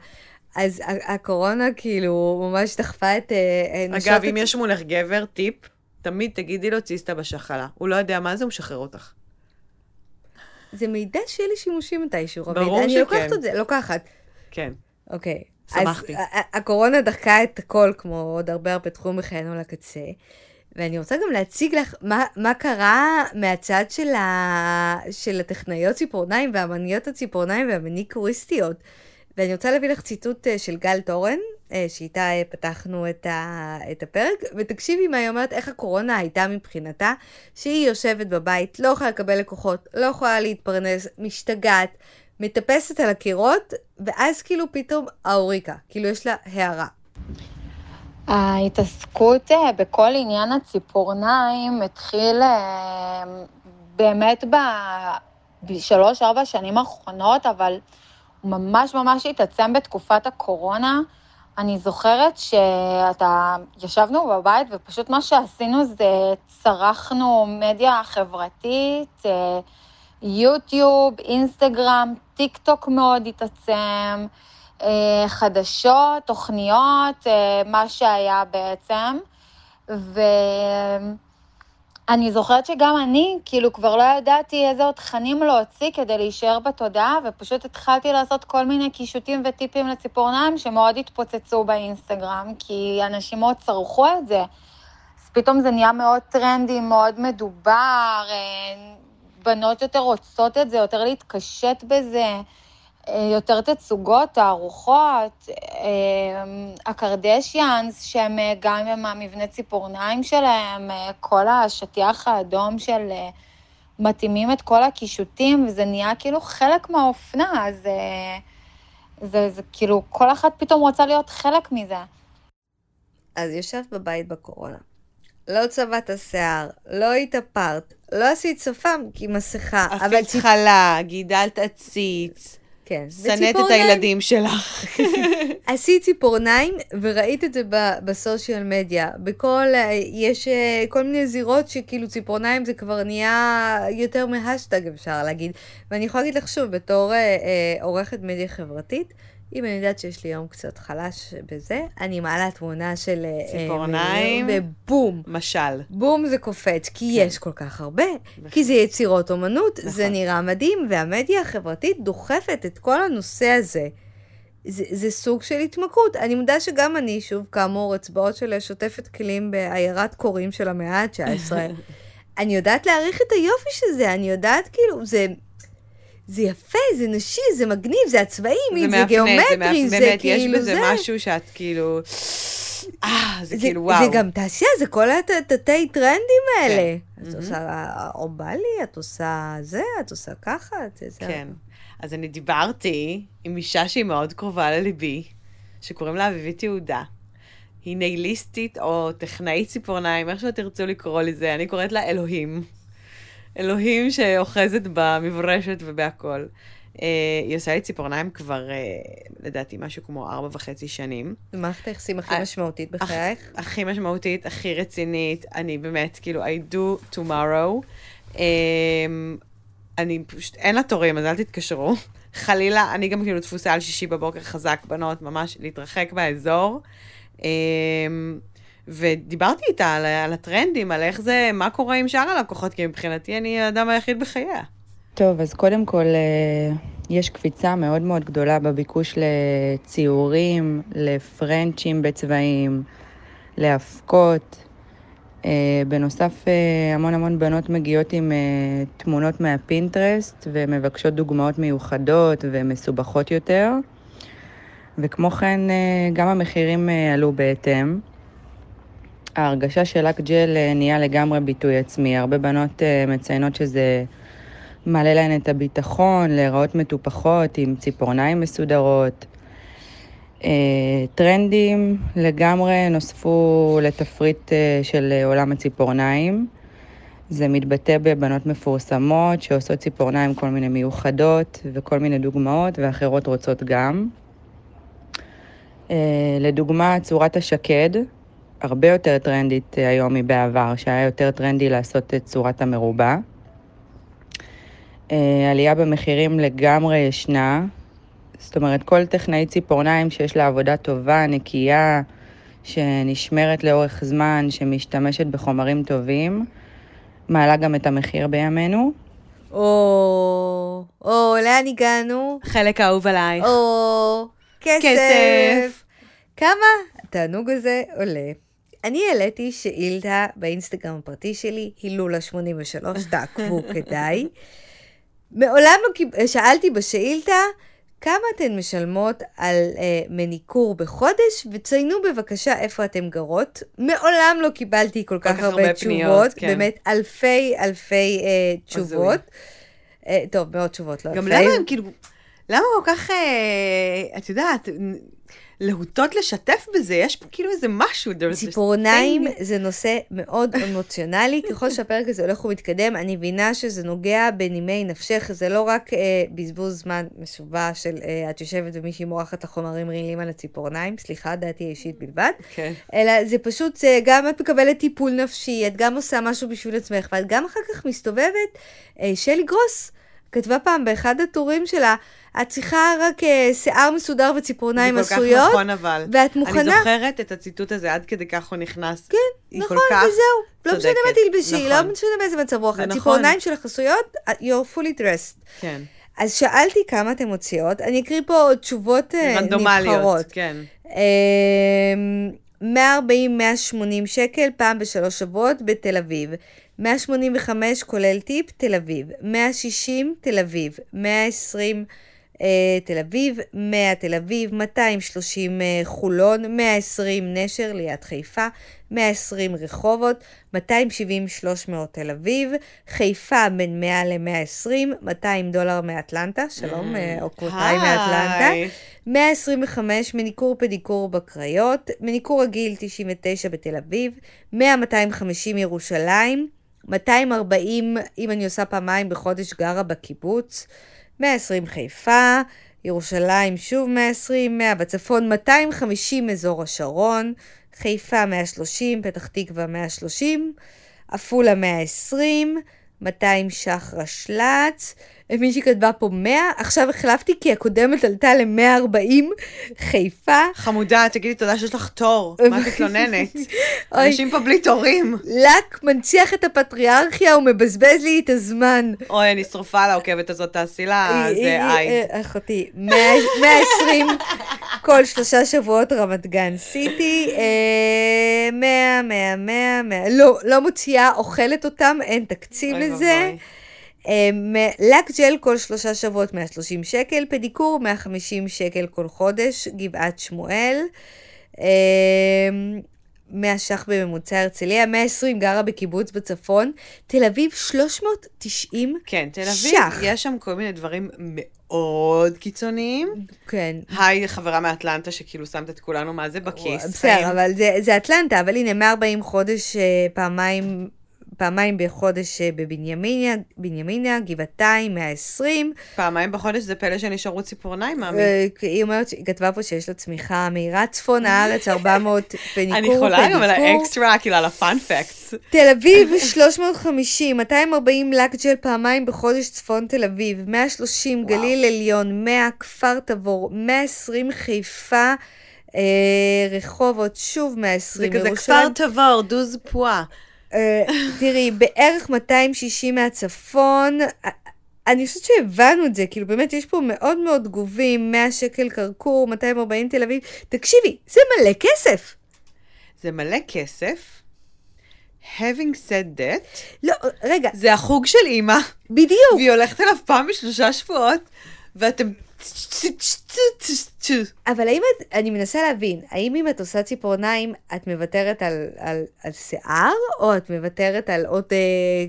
אז הקורונה כאילו ממש תחפה את... אגב, אם יש מולך גבר, טיפ, תמיד תגידי לו ציסטה בשחלה. הוא לא יודע מה זה, הוא משחרר אותך. זה מידע שיהיה לי שימושים מתישהו, רבית. ברור שכן. אני לוקחת את זה, לוקחת. כן. אוקיי. שמחתי. אז הקורונה דחקה את הכל, כמו עוד הרבה תחום מחיינו לקצה. ואני רוצה גם להציג לך מה קרה מהצד של הטכנאיות ציפורניים והמניות הציפורניים והמניקוריסטיות. ואני רוצה להביא לך ציטוט של גל תורן, שאיתה פתחנו את הפרק, ותקשיבי מה היא אומרת, איך הקורונה הייתה מבחינתה, שהיא יושבת בבית, לא יכולה לקבל לקוחות, לא יכולה להתפרנס, משתגעת, מטפסת על הקירות, ואז כאילו פתאום האוריקה, כאילו יש לה הערה. ההתעסקות בכל עניין הציפורניים התחיל באמת ב3-4 שנים האחרונות, אבל... ממש התעצם בתקופת הקורונה. אני זוכרת ישבנו בבית ופשוט מה שעשינו זה צרכנו מדיה חברתית, יוטיוב, אינסטגרם, טיק טוק מאוד התעצם, חדשות, תוכניות, מה שהיה בעצם. אני זוכרת שגם אני, כאילו כבר לא ידעתי איזה עוד תכנים להוציא כדי להישאר בתודעה, ופשוט התחלתי לעשות כל מיני קישוטים וטיפים לציפורניים שמאוד התפוצצו באינסטגרם, כי אנשים מאוד צרכו את זה. אז פתאום זה נהיה מאוד טרנדי, מאוד מדובר, בנות יותר רוצות את זה, יותר להתקשט בזה, יותר תצוגות, תערוכות, הקרדשיאנס, שהם גם עם המבנה ציפורניים שלהם, כל השטיח האדום של מתאימים את כל הקישוטים, וזה נהיה כאילו חלק מהאופנה, אז זה כאילו כל אחת פתאום רוצה להיות חלק מזה. אז יושבת בבית בקורונה, לא צבעת השיער, לא התאפרת, לא עשית שפם כי מסכה, אבל חלה, גידלת עציץ. כן. סנט את הילדים שלך. עשית ציפורניים וראית את זה בסושיאל מדיה. יש כל מיני זירות שכאילו ציפורניים זה כבר נהיה יותר מהשטג אפשר להגיד. ואני יכולה להגיד לך שוב, בתור עורכת מדיה חברתית, אם אני יודעת שיש לי יום קצת חלש בזה, אני מעלה תמונה של ציפורניים, ובום. משל. בום זה קופץ, כי כן. יש כל כך הרבה, נכון. כי זה יצירות אומנות, נכון. זה נראה מדהים, והמדיה החברתית דוחפת את כל הנושא הזה. זה סוג של התמכות. אני מודה שגם אני, שוב, כאמור, אצבעות של שוטפת כלים בעיירת קוראים של המאה ה-19, אני יודעת להעריך את היופי של זה, אני יודעת כאילו, זה יפה, זה נשי, זה מגניב, זה הצבעים, זה גיאומטרי, זה כאילו זה. יש בזה משהו שאת כאילו, זה כאילו וואו. זה גם תעשייה, זה כל התתי טרנדים האלה. את עושה אומבלי, את עושה זה, את עושה ככה. כן, אז אני דיברתי עם אישה שהיא מאוד קרובה לליבי, שקוראים לה אביבית יהודה. היא נייליסטית או טכנאית ציפורניים, איך שתרצו לקרוא לזה, אני קוראת לה אלוהים. אלוהים שאוחזת במברשת ובהכל. היא עושה לי ציפורניים כבר, לדעתי, משהו כמו 4.5 שנים. ומערכת היחסים הכי משמעותית בחייך? הכי משמעותית, הכי רצינית. אני באמת, כאילו, I do tomorrow. אני פשוט, אין לה תורים, אז אל תתקשרו. חלילה, אני גם כאילו תפוסה על 6 בבוקר, חזק, בנות, ממש להתרחק באזור. ודיברתי איתה על הטרנדים, על איך זה, מה קורה עם שאר הלקוחות, כי מבחינתי אני האדם היחיד בחייה. טוב, אז קודם כל, יש קפיצה מאוד מאוד גדולה בביקוש לציורים, לפרנצ'ים בצבעים, להפקות. בנוסף, המון המון בנות מגיעות עם תמונות מהפינטרסט, ומבקשות דוגמאות מיוחדות ומסובכות יותר. וכמו כן, גם המחירים עלו בהתאם. ההרגשה של אקג'ל נהיה לגמרי ביטוי עצמי. הרבה בנות מציינות שזה מעלה להן את הביטחון, להיראות מטופחות עם ציפורניים מסודרות. טרנדים לגמרי נוספו לתפריט של עולם הציפורניים. זה מתבטא בבנות מפורסמות שעושות ציפורניים כל מיני מיוחדות וכל מיני דוגמאות, ואחרות רוצות גם. לדוגמה, צורת השקד הרבה יותר טרנדית היום מבעבר, שהיה יותר טרנדי לעשות את צורת המרובה. עלייה במחירים לגמרי ישנה, זאת אומרת כל טכנאי ציפורניים שיש לה עבודה טובה, נקייה, שנשמרת לאורך זמן, שמשתמשת בחומרים טובים, מעלה גם את המחיר בימינו. או, לאן הגענו? חלק האהוב עלייך. או, כסף. כמה? התענוג הזה עולה. אני העליתי שאילתה באינסטגרם הפרטי שלי, הילולה 83, תעקבו כדאי. מעולם לא שאלתי בשאילתה, כמה אתן משלמות על מניקור בחודש, וציינו בבקשה איפה אתן גרות. מעולם לא קיבלתי כל כך הרבה תשובות, כן. באמת אלפי תשובות. טוב, מאות תשובות, לא אלפי. גם למה הם כאילו, למה כל כך, את יודעת, להוטות לשתף בזה, יש פה כאילו איזה משהו. ציפורניים זה נושא מאוד אמוציונלי, ככל שהפרק הזה הולך ומתקדם, אני מבינה שזה נוגע בנימי נפשך, זה לא רק בזבוז זמן משווה של את יושבת ומישהי מורחת החומרים רעילים על הציפורניים, סליחה, דעתי האישית בלבד, אלא זה פשוט, גם את מקבלת טיפול נפשי, את גם עושה משהו בשביל עצמך, ואת גם אחר כך מסתובבת, שלי גרוס, כתבה פעם באחד הטורים שלה, את צריכה רק שיער מסודר וציפורניים עשויות. זה כל כך נכון אבל. ואת מוכנה. אני זוכרת את הציטוט הזה עד כדי כך הוא נכנס. כן, נכון, וזהו. לא משנה מה תלבשי, לא משנה באיזה מצב רוח. הציפורניים שלך עשויות, you're fully dressed. כן. אז שאלתי כמה אתן מוציאות, אני אקריא פה תשובות נבחרות. רנדומליות, כן. 140-180 שקל פעם בשלוש שבועות בתל אביב. 185 כולל טיפ, תל אביב. 160, תל אביב. 120, תל אביב. 100, תל אביב. 230, חולון. 120, נשר, ליד חיפה. 120, רחובות. 270, 300, תל אביב. חיפה בין 100 ל-120. $200 מאטלנטה. שלום, עוקבותיי מאטלנטה. 125, מניקור פדיקור בקריות. מניקור רגיל 99 בתל אביב. 100-250 ירושלים. 240, אם אני עושה פעמיים בחודש גרה בקיבוץ. 120 חיפה, ירושלים שוב 120, 100 בצפון, 250 אזור השרון, חיפה 130, פתח תקווה 130, עפולה 120, 200 שח רשלץ, מישהי כתבה פה 100, עכשיו החלפתי כי הקודמת עלתה ל-140, חיפה. חמודה, תגידי תודה שיש לך תור, מה תתלוננת? אנשים פה בלי תורים. לק מנציח את הפטריארכיה ומבזבז לי את הזמן. אוי, אני שרופה על העוקבת הזאת, תעשי לה, זה עין. אחותי, 120, כל 3 שבועות רמת גן סיטי, 100, לא מוציאה, אוכלת אותם, אין תקציב לזה. לקג'ל כל 3 שבועות 130 שקל, פדיקור 150 שקל כל חודש, גבעת שמואל, 100 שח בממוצע הרצליה, 120 גרה בקיבוץ בצפון, תל אביב 390 שח. כן, תל אביב, יש שם כל מיני דברים מאוד קיצוניים. כן. היי, חברה מאטלנטה שכאילו שמת את כולנו מה זה בכיס. בסדר, אבל זה אטלנטה, אבל הנה 140 חודש פעמיים פעמיים בחודש בבנימיניה, גבעתיים, 120. פעמיים בחודש זה פלא שנשארו ציפורניים, מאמי. היא אומרת, היא כתבה פה שיש לה צמיחה מהירה, צפון הארץ, 400 פניקור. אני חולה גם על האקסטרה, כאילו על הפאנפקטס. תל אביב, 350, 240 לקג'ל פעמיים בחודש צפון תל אביב, 130 גליל עליון, 100 כפר תבור, 120 חיפה, רחובות, שוב 120. זה כזה כפר תבור, דוז פועה. תראי, בערך 260 מהצפון, אני חושבת שהבנו את זה, כאילו באמת יש פה מאוד מאוד תגובים, 100 שקל קרקור, 240 תל אביב, תקשיבי, זה מלא כסף. זה מלא כסף, having said that, לא, רגע. זה החוג של אמא. בדיוק. והיא הולכת אליו פעם בשלושה שבועות, ואתם... אבל האם את, אני מנסה להבין, האם אם את עושה ציפורניים, את מוותרת על שיער, או את מוותרת על עוד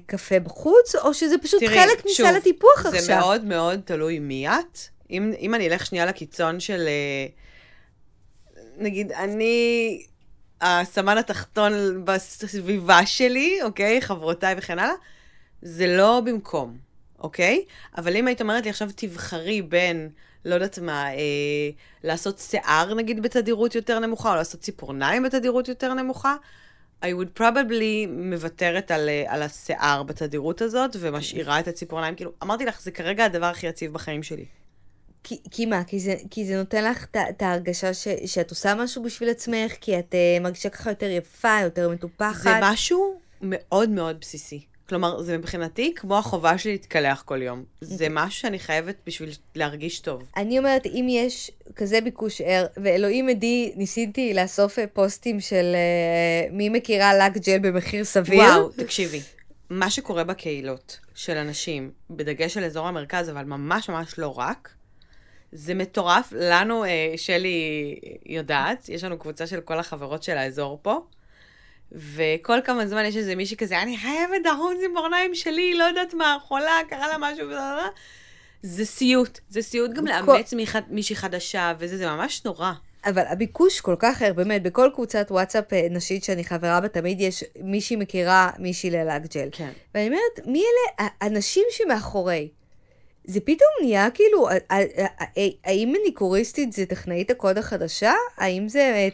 קפה בחוץ, או שזה פשוט חלק מסל הטיפוח עכשיו? זה מאוד מאוד תלוי מי את. אם אני אלך שנייה לקיצון של, נגיד, אני, הסמן התחתון בסביבה שלי, אוקיי, חברותיי וכן הלאה, זה לא במקום, אוקיי? אבל אם היית אומרת לי, עכשיו תבחרי בין, לא יודעת מה, לעשות שיער נגיד בתדירות יותר נמוכה, או לעשות ציפורניים בתדירות יותר נמוכה, I would probably מבטרת על השיער בתדירות הזאת, ומשאירה את הציפורניים, כאילו, אמרתי לך, זה כרגע הדבר הכי יציב בחיים שלי. כי מה? כי זה נותן לך את ההרגשה שאת עושה משהו בשביל עצמך, כי את מרגישה ככה יותר יפה, יותר מטופחת. זה משהו מאוד מאוד בסיסי. כלומר, זה מבחינתי כמו החובה שלי להתקלח כל יום. זה משהו שאני חייבת בשביל להרגיש טוב. אני אומרת, אם יש כזה ביקוש ער, ואלוהים עדי, ניסיתי לאסוף פוסטים של מי מכירה לק ג'ל במחיר סביר. וואו, תקשיבי. מה שקורה בקהילות של אנשים, בדגש על אזור המרכז, אבל ממש ממש לא רק, זה מטורף. לנו, שלי יודעת, יש לנו קבוצה של כל החברות של האזור פה, וכל כמה זמן יש איזה מישהי כזה, אני חייבת דרום ציפורניים שלי, לא יודעת מה, חולה, קרה לה משהו, זה סיוט. זה סיוט גם לאמץ מישהי חדשה, וזה ממש נורא. אבל הביקוש כל כך הרבה, באמת, בכל קבוצת וואטסאפ נשית שאני חברה בה, תמיד יש מישהי מכירה, מישהי ללאק ג'ל. כן. ואני אומרת, מי אלה האנשים שמאחורי? זה פתאום נהיה כאילו, האם ניקוריסטית זה טכנאית הקוד החדשה? האם זה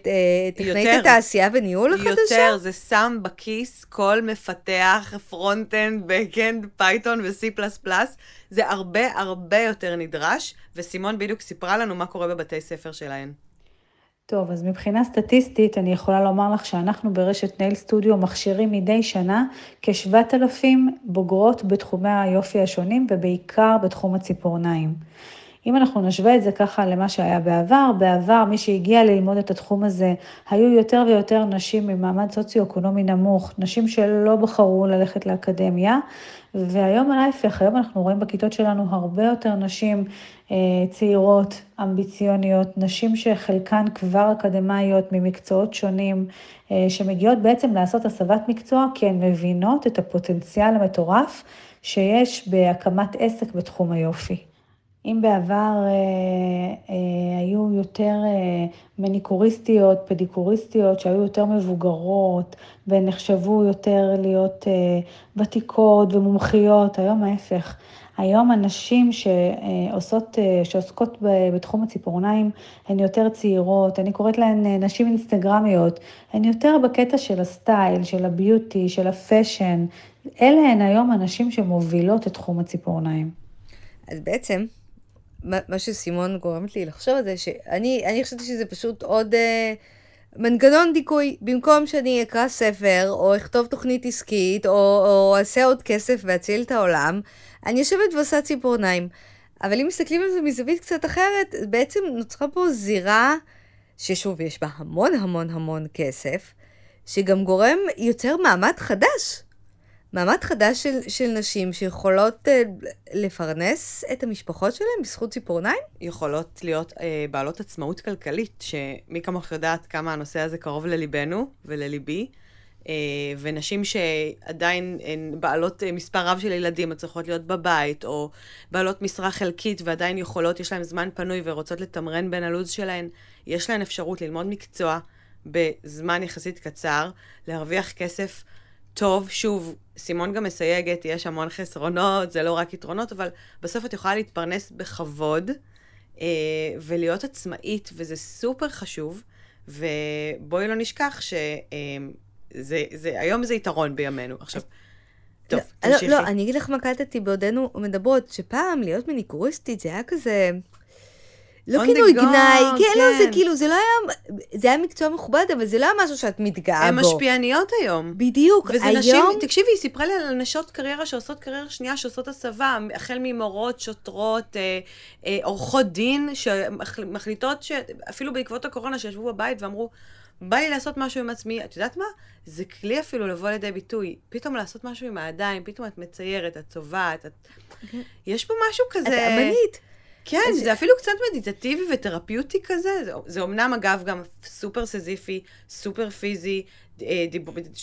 טכנאית התעשייה וניהול החדשה? יותר, זה שם בכיס כל מפתח, פרונט-אנד, בק-אנד, פייתון ו-C++. זה הרבה הרבה יותר נדרש, וסימון בדיוק סיפרה לנו מה קורה בבתי ספר שלהן. טוב, אז מבחינה סטטיסטית אני יכולה לומר לך שאנחנו ברשת נייל סטודיו מכשירים מדי שנה כ-7,000 בוגרות בתחומי היופי השונים ובעיקר בתחום הציפורניים. אם אנחנו נשווה את זה ככה למה שהיה בעבר, מי שהגיע ללמוד את התחום הזה היו יותר ויותר נשים ממעמד סוציו-אקונומי נמוך, נשים שלא בחרו ללכת לאקדמיה, והיום להפך, היום אנחנו רואים בכיתות שלנו הרבה יותר נשים צעירות, אמביציוניות, נשים שחלקן כבר אקדמיות ממקצועות שונים, שמגיעות בעצם לעשות הסבת מקצוע, כי הן מבינות את הפוטנציאל המטורף שיש בהקמת עסק בתחום היופי. אם בעבר היו יותר מניקוריסטיות, פדיקוריסטיות, שהיו יותר מבוגרות, והן נחשבו יותר להיות ותיקות ומומחיות, היום ההפך. היום הנשים שעוסקות בתחום הציפורניים הן יותר צעירות, אני קוראת להן נשים אינסטגרמיות, הן יותר בקטע של הסטייל, של הביוטי, של הפשן, אלה הן היום הנשים שמובילות את תחום הציפורניים. אז בעצם... מה שסימון גורמת לי לחשוב על זה, שאני חושבת שזה פשוט עוד מנגנון דיכוי, במקום שאני אקרא ספר, או אכתוב תוכנית עסקית, או אעשה עוד כסף ואציל את העולם, אני יושבת ועושה ציפורניים. אבל אם מסתכלים על זה מזווית קצת אחרת, בעצם נוצרה פה זירה, ששוב יש בה המון המון המון כסף, שגם גורם יותר מעמד חדש. מעמד חדש של נשים שיכולות לפרנס את המשפחות שלהם בזכות ציפורניים? יכולות להיות בעלות עצמאות כלכלית, שמי כמוך יודעת כמה הנושא הזה קרוב לליבנו ולליבי, ונשים שעדיין הן בעלות מספר רב של ילדים, צריכות להיות בבית, או בעלות משרה חלקית ועדיין יכולות, יש להן זמן פנוי ורוצות לתמרן בין הלו"ז שלהן, יש להן אפשרות ללמוד מקצוע בזמן יחסית קצר, להרוויח כסף, טוב, שוב, סימון גם מסייגת, יש המון חסרונות, זה לא רק יתרונות, אבל בסוף את יכולה להתפרנס בכבוד, ולהיות עצמאית, וזה סופר חשוב, ובואי לא נשכח היום זה יתרון בימינו. עכשיו, טוב, תמשיכי. לא, אני אגיד לך מה קלטתי בעודנו מדברות, שפעם להיות מניקוריסטית זה היה כזה... לא כינוי גנאי, כן, לא, זה כאילו, זה לא היה, זה היה מקצוע מכובד, אבל זה לא היה משהו שאת מתגאה בו. הן משפיעניות היום. בדיוק, היום. נשים, תקשיבי, היא סיפרה לי על נשות קריירה שעושות קריירה שנייה, שעושות הסבה, החל ממורות, שוטרות, עורכות דין, שמחליטות שאפילו בעקבות הקורונה שישבו בבית ואמרו, בא לי לעשות משהו עם עצמי, את יודעת מה? זה כלי אפילו לבוא לידי ביטוי, פתאום לעשות משהו עם הידיים, פתאום את מציירת, את צובעת, יש פה משהו כזה... את אמנית. כן, זה אפילו קצת מדיטטיבי ותרפיוטי כזה, זה אומנם אגב גם סופר סזיפי, סופר פיזי,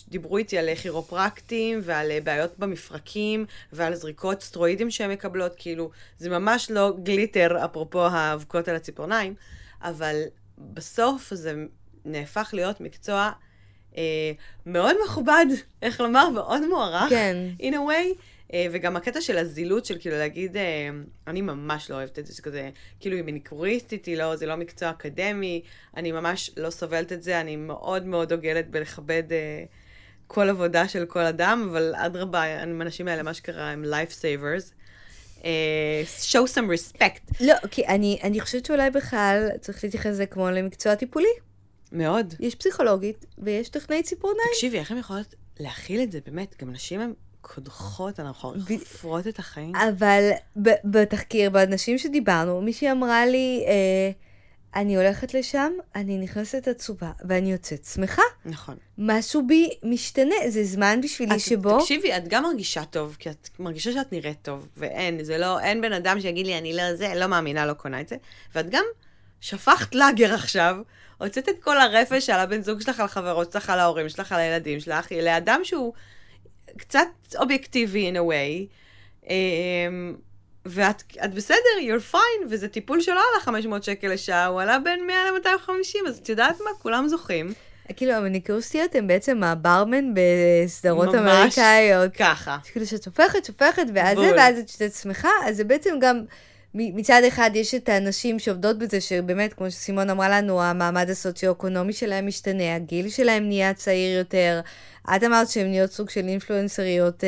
דיברו איתי על כירופרקטים ועל בעיות במפרקים ועל זריקות סטרואידים שהן מקבלות, כאילו זה ממש לא גליטר, אפרופו האבקות על הציפורניים, אבל בסוף זה נהפך להיות מקצוע מאוד מכובד, איך לומר, מאוד מוערך, in a way, וגם הקטע של הזילות, של כאילו להגיד, אני ממש לא אוהבת את זה, שכזה, כאילו היא מניקוריסטית, היא לא, זה לא מקצוע אקדמי, אני ממש לא סובלת את זה, אני מאוד מאוד דוגלת בלכבד כל עבודה של כל אדם, אבל אדרבה, האנשים האלה, מה שקרה, הם life savers. Show some respect. לא, כי אני חושבת שאולי בכלל צריך להתייחס לזה כמו למקצוע טיפולי. מאוד. יש פסיכולוגית ויש טכנאי ציפורניים. תקשיבי, איך הם יכולות להכיל את זה? באמת, גם נשים הם... קודחות, אנחנו חופרות את החיים. אבל בתחקיר, באנשים שדיברנו, מישהי אמרה לי, אני הולכת לשם, אני נכנסת עצובה, ואני יוצאת שמחה. נכון. משהו בי משתנה, זה זמן בשבילי שבו... תקשיבי, את גם מרגישה טוב, כי את מרגישה שאת נראית טוב, ואין, זה לא, אין בן אדם שיגיד לי, אני לא זה, לא מאמינה, לא קונה את זה, ואת גם שפכת לגר עכשיו, הוצאת את כל הרפש על הבן זוג שלך, על חברות שלך, על ההורים שלך, על הילדים שלך, לאדם שהוא... קצת אובייקטיבי in a way, ואת בסדר, you're fine, וזה טיפול שלא עלה 500 שקל לשעה, הוא עלה בין 100 ל-250, אז את יודעת מה? כולם זוכים. כאילו, המניקוריסטיות הן בעצם הברמן בסדרות אמריקאיות. ממש ככה. כאילו, שאת שופכת, ואז את שתת שמחה, אז זה בעצם גם, מצד אחד יש את האנשים שעובדות בזה, שבאמת, כמו שסימון אמרה לנו, המעמד הסוציו-אקונומי שלהם משתנה, הגיל שלהם נהיה צעיר יותר, את אמרת שהן נהיות סוג של אינפלואנסריות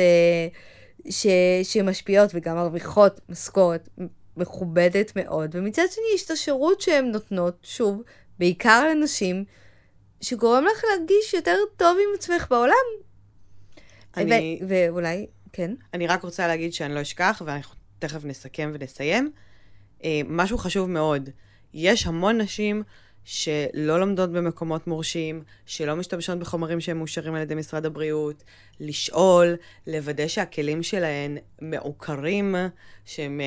שמשפיעות וגם מרוויחות משכורת מכובדת מאוד, ומצד שני יש את השירות שהן נותנות, שוב, בעיקר לנשים, שגורם לך להרגיש יותר טוב עם עצמך בעולם. ואולי, כן. אני רק רוצה להגיד שאני לא אשכח, ואנחנו תכף נסכם ונסיים. משהו חשוב מאוד, יש המון נשים... שלא לומדות במקומות מורשים, שלא משתמשות בחומרים שהם מאושרים על ידי משרד הבריאות, לשאול, לוודא שהכלים שלהן מעוקרים, שהן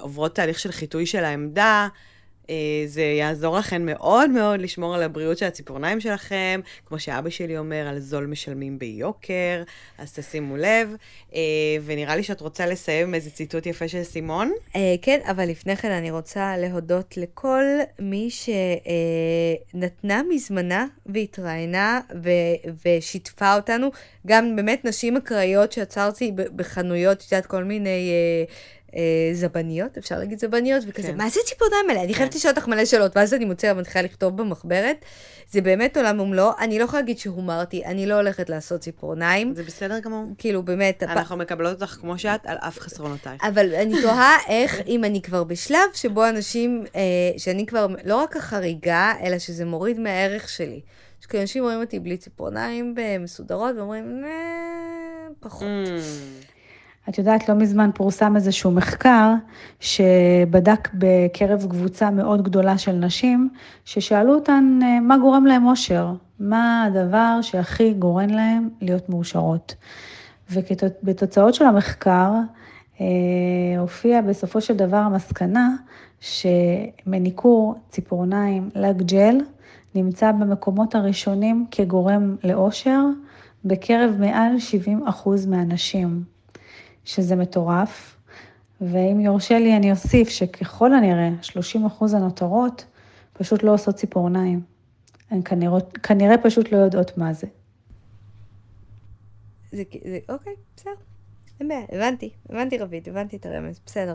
עוברות תהליך של חיתוי של העמדה, זה יעזור לכן מאוד מאוד לשמור על הבריאות של הציפורניים שלכם, כמו שאבא שלי אומר, על זול משלמים ביוקר, אז תשימו לב, ונראה לי שאת רוצה לסיים איזה ציטוט יפה של סימון. כן, אבל לפני כן אני רוצה להודות לכל מי שנתנה מזמנה והתראיינה ושיתפה אותנו, גם באמת נשים אקראיות שעצרתי בחנויות, שתת כל מיני... זבניות, אפשר להגיד זבניות, וכזה, מה זה ציפורניים האלה? אני חייבת לשאול אותך מלא שאלות, ואז אני מוצאה ומתחילה לכתוב במחברת, זה באמת עולם ומלוא, אני לא יכולה להגיד שהומרתי, אני לא הולכת לעשות ציפורניים. זה בסדר גמור. כאילו, באמת... אנחנו מקבלות אותך כמו שאת, על אף חסרונותייך. אבל אני תוהה איך, אם אני כבר בשלב שבו אנשים, שאני כבר לא רק החריגה, אלא שזה מוריד מהערך שלי. שכי אנשים רואים אותי בלי ציפורניים, מסודרות, ואומרים, פחות. את יודעת, לא מזמן פורסם איזשהו מחקר שבדק בקרב קבוצה מאוד גדולה של נשים, ששאלו אותן מה גורם להם אושר, מה הדבר שהכי גורם להם להיות מאושרות. ובתוצאות של המחקר הופיע בסופו של דבר המסקנה שמניקור, ציפורניים, לק ג'ל, נמצא במקומות הראשונים כגורם לאושר בקרב מעל 70% מהנשים. שזה מטורף, ואם יורשה לי אני אוסיף שככל הנראה 30% הנותרות פשוט לא עושות ציפורניים. הן כנראה פשוט לא יודעות מה זה. זה אוקיי, בסדר. הבנתי רבית, הבנתי את הרמז, בסדר.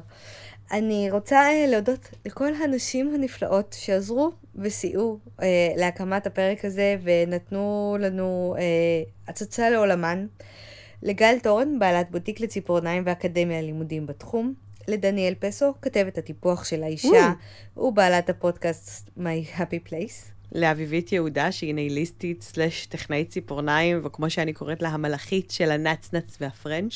אני רוצה להודות לכל הנשים הנפלאות שעזרו וסייעו להקמת הפרק הזה ונתנו לנו הצצה לעולמן. לגל תורן, בעלת בוטיק לציפורניים ואקדמיה ללימודים בתחום. לדניאל פסו, כתבת הטיפוח של האישה ובעלת הפודקאסט מיי האפי פלייס. לאביבית יהודה, שהיא נייליסטית / טכנאית ציפורניים, וכמו שאני קוראת לה, המלאכית של הנצנץ והפרנץ'.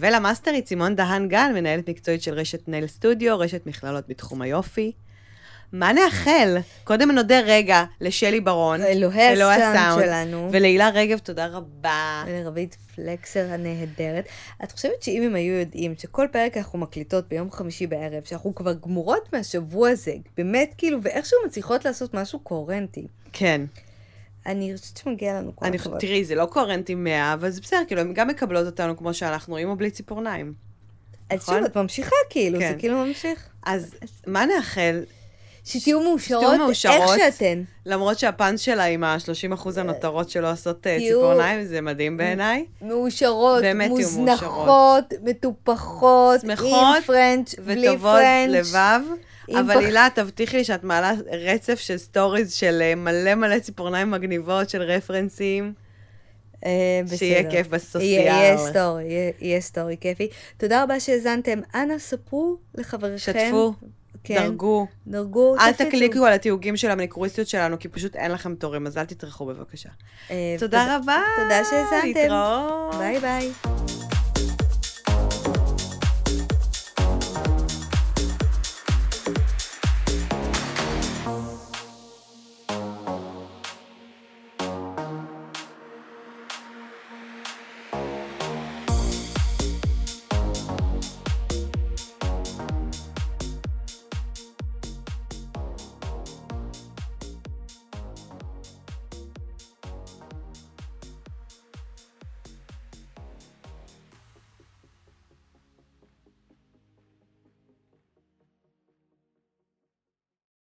ולמאסטרית, סימון דהן גל, מנהלת מקצועית של רשת נייל סטודיו, רשת מכללות בתחום היופי. מה נאחל? קודם נודה רגע לשלי ברון, אלוהי הסאונד שלנו. ולעילה רגב, תודה רבה. ולרבית פלקסר הנהדרת. את חושבת שאם הם היו יודעים שכל פרק אנחנו מקליטות ביום חמישי בערב, שאנחנו כבר גמורות מהשבוע הזה, באמת כאילו, ואיכשהו מצליחות לעשות משהו קוהרנטי. כן. אני חושבת שמגיע לנו כל הכבוד. תראי, זה לא קוהרנטי 100, אבל זה בסדר, כאילו, הם גם מקבלות אותנו כמו שאנחנו, עם או בלי ציפורניים. אז שוב, את ממשיכה כאילו, זה כאילו ממשיך. אז מה נאחל? שתהיו מאושרות, איך שאתן. למרות שהפאנס שלה עם ה-30% הנותרות שלא עושות ציפורניים, זה מדהים בעיניי. מאושרות, מוזנחות, מטופחות, עם פרנץ', בלי פרנץ'. אבל הילה, תבטיחי לי שאת מעלה רצף של סטוריז של מלא מלא ציפורניים מגניבות, של רפרנסים. שיהיה כיף בסוציאל. יהיה סטורי כיפי. תודה רבה שהזנתם. אנא, ספרו לחבריכם. שתפו. דרגו. אל תקליקו על התיוגים של המניקוריסטיות שלנו, כי פשוט אין לכם תורים, אז אל תתרחו בבקשה. תודה רבה. תודה שהזנתם. להתראות. ביי ביי.